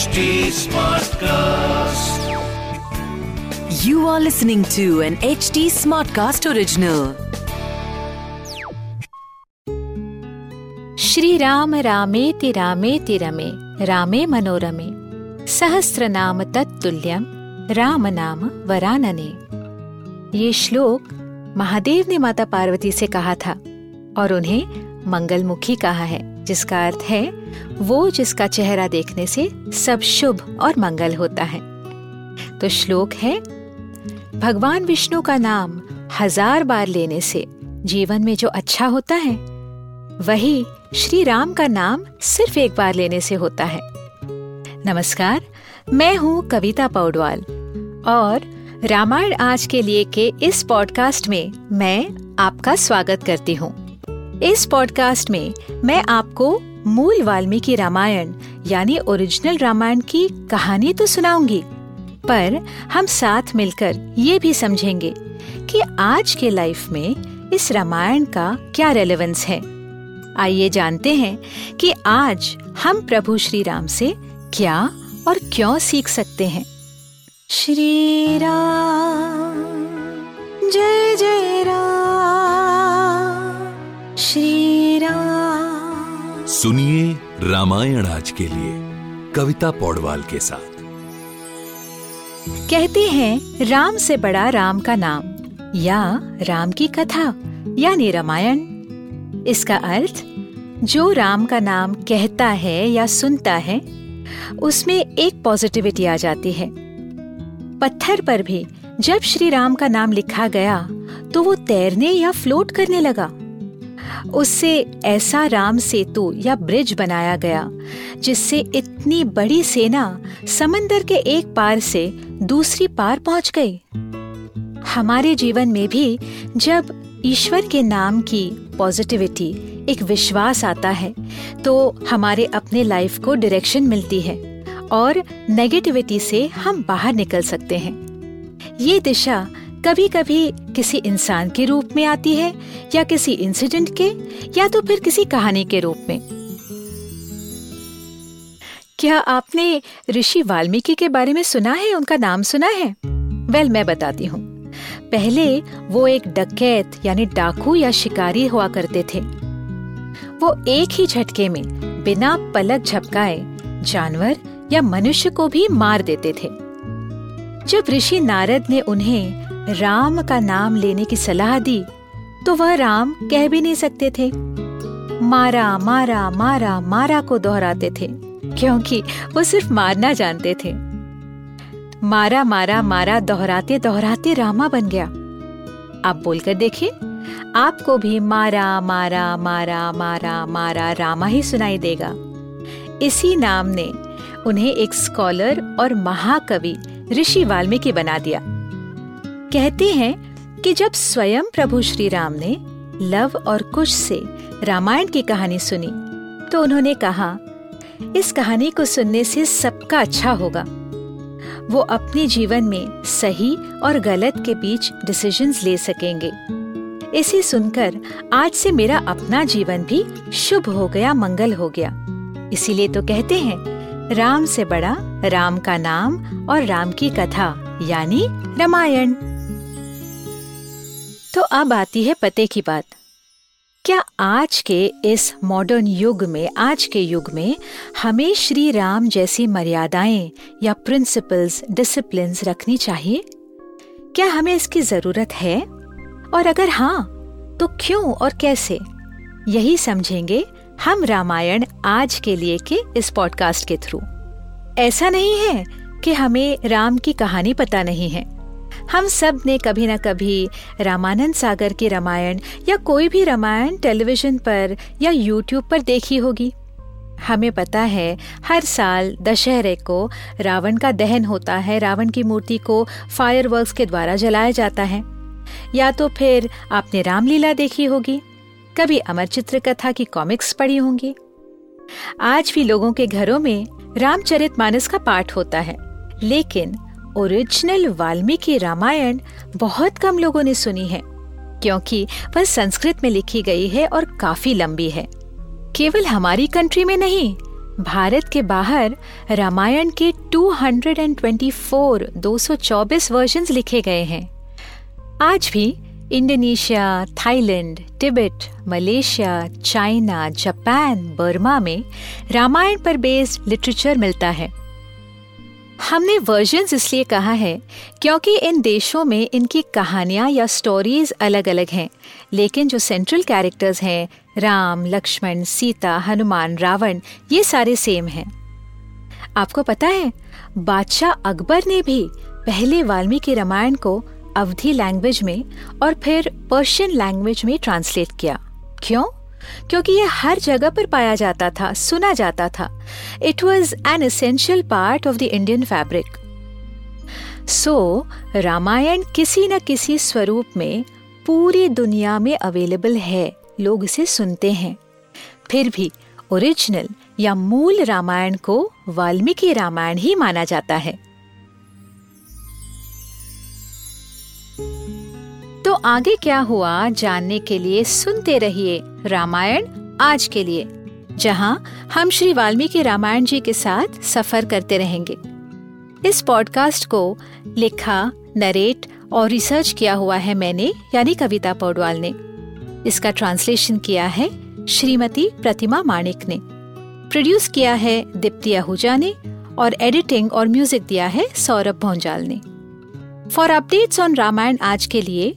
HT SmartCast. You are listening to an HT SmartCast original. Shri Ram रामेति रामेति रमे रामे मनोरमे सहस्र नाम तत्तुल्यम राम नाम वरानने। ये श्लोक महादेव ने माता पार्वती से कहा था और उन्हें मंगलमुखी कहा है, जिसका अर्थ है वो जिसका चेहरा देखने से सब शुभ और मंगल होता है। तो श्लोक है, भगवान विष्णु का नाम 1000 बार लेने से जीवन में जो अच्छा होता है वही श्री राम का नाम सिर्फ 1 बार लेने से होता है। नमस्कार, मैं हूँ कविता पौडवाल और रामायण आज के लिए के इस पॉडकास्ट में मैं आपका स्वागत करती हूँ। इस पॉडकास्ट में मैं आपको मूल वाल्मीकि रामायण यानी ओरिजिनल रामायण की कहानी तो सुनाऊंगी, पर हम साथ मिलकर ये भी समझेंगे कि आज के लाइफ में इस रामायण का क्या रेलेवेंस है। आइए जानते हैं कि आज हम प्रभु श्री राम से क्या और क्यों सीख सकते हैं। श्री राम जय जय राम, श्री राम। सुनिए रामायण आज के लिए कविता पौडवाल के साथ। कहते हैं राम से बड़ा राम का नाम या राम की कथा यानी रामायण। इसका अर्थ, जो राम का नाम कहता है या सुनता है उसमें एक पॉजिटिविटी आ जाती है। पत्थर पर भी जब श्री राम का नाम लिखा गया तो वो तैरने या फ्लोट करने लगा। उससे ऐसा राम सेतु या ब्रिज बनाया गया जिससे इतनी बड़ी सेना समंदर के एक पार से दूसरी पार पहुंच गई। हमारे जीवन में भी जब ईश्वर के नाम की पॉजिटिविटी, एक विश्वास आता है तो हमारे अपने लाइफ को डायरेक्शन मिलती है और नेगेटिविटी से हम बाहर निकल सकते हैं। ये दिशा कभी कभी किसी इंसान के रूप में आती है या किसी इंसिडेंट के या तो फिर किसी कहानी के रूप में। क्या आपने ऋषि वाल्मीकि के बारे में सुना है, उनका नाम सुना है? वेल, मैं बताती हूँ। पहले वो एक डकैत यानी डाकू या शिकारी हुआ करते थे। वो एक ही झटके में बिना पलक झपकाए जानवर या मनुष्य को भी मार देते थे। जब ऋषि नारद ने उन्हें राम का नाम लेने की सलाह दी तो वह राम कह भी नहीं सकते थे। मारा मारा मारा मारा को दोहराते थे क्योंकि वो सिर्फ मारना जानते थे। मारा मारा मारा दोहराते दोहराते रामा बन गया। आप बोलकर देखिए, आपको भी मारा मारा मारा मारा मारा रामा ही सुनाई देगा। इसी नाम ने उन्हें एक स्कॉलर और महाकवि ऋषि वाल्मीकि बना दिया। कहते हैं कि जब स्वयं प्रभु श्री राम ने लव और कुश से रामायण की कहानी सुनी तो उन्होंने कहा, इस कहानी को सुनने से सबका अच्छा होगा। वो अपने जीवन में सही और गलत के बीच डिसीजंस ले सकेंगे। इसे सुनकर आज से मेरा अपना जीवन भी शुभ हो गया, मंगल हो गया। इसीलिए तो कहते हैं राम से बड़ा राम का नाम और राम की कथा यानी रामायण। तो अब आती है पते की बात। क्या आज के इस मॉडर्न युग में, आज के युग में हमें श्री राम जैसी मर्यादाएं या प्रिंसिपल्स, डिसिप्लिन्स रखनी चाहिए? क्या हमें इसकी जरूरत है, और अगर हाँ तो क्यों और कैसे? यही समझेंगे हम रामायण आज के लिए के इस पॉडकास्ट के थ्रू। ऐसा नहीं है कि हमें राम की कहानी पता नहीं है। हम सब ने कभी न कभी रामानंद सागर की रामायण या कोई भी रामायण टेलीविजन पर या यूट्यूब पर देखी होगी। हमें पता है हर साल दशहरे को रावण का दहन होता है, रावण की मूर्ति को फायरवर्क्स के द्वारा जलाया जाता है। या तो फिर आपने रामलीला देखी होगी, कभी अमर चित्र कथा की कॉमिक्स पढ़ी होंगी। आज भी लोगों के घरों में रामचरितमानस का पाठ होता है, लेकिन ओरिजिनल वाल्मीकि रामायण बहुत कम लोगों ने सुनी है क्योंकि वह संस्कृत में लिखी गई है और काफी लंबी है। केवल हमारी कंट्री में नहीं भारत के बाहर रामायण के 224 वर्जन्स लिखे गए हैं। आज भी Indonesia, Thailand, Tibet, Malaysia, China, Japan, Burma में रामायण पर बेस्ड लिटरेचर मिलता है। हमने वर्जन्स इसलिए कहा है क्योंकि इन देशों में इनकी कहानियाँ या स्टोरीज अलग अलग हैं, लेकिन जो सेंट्रल कैरेक्टर्स हैं राम, लक्ष्मण, सीता, हनुमान, रावण, ये सारे सेम हैं। आपको पता है बादशाह अकबर ने भी पहले वाल्मीकि रामायण को अवधी लैंग्वेज में और फिर पर्शियन लैंग्वेज में ट्रांसलेट किया। क्यों? क्योंकि ये हर जगह पर पाया जाता था, सुना जाता था। It was an essential part of the Indian fabric. So Ramayan किसी न किसी स्वरूप में पूरी दुनिया में अवेलेबल है, लोग इसे सुनते हैं। फिर भी ओरिजिनल या मूल रामायण को वाल्मीकि रामायण ही माना जाता है। तो आगे क्या हुआ जानने के लिए सुनते रहिए रामायण आज के लिए, जहां हम श्री वाल्मीकि रामायण जी के साथ सफर करते रहेंगे। इस पॉडकास्ट को लिखा, नरेट और रिसर्च किया हुआ है मैंने, यानी कविता पौडवाल ने। इसका ट्रांसलेशन किया है श्रीमती प्रतिमा माणिक ने। प्रोड्यूस किया है दीप्ति आहूजा ने और एडिटिंग और म्यूजिक दिया है सौरभ भोंजाल ने। फॉर अपडेट्स ऑन रामायण आज के लिए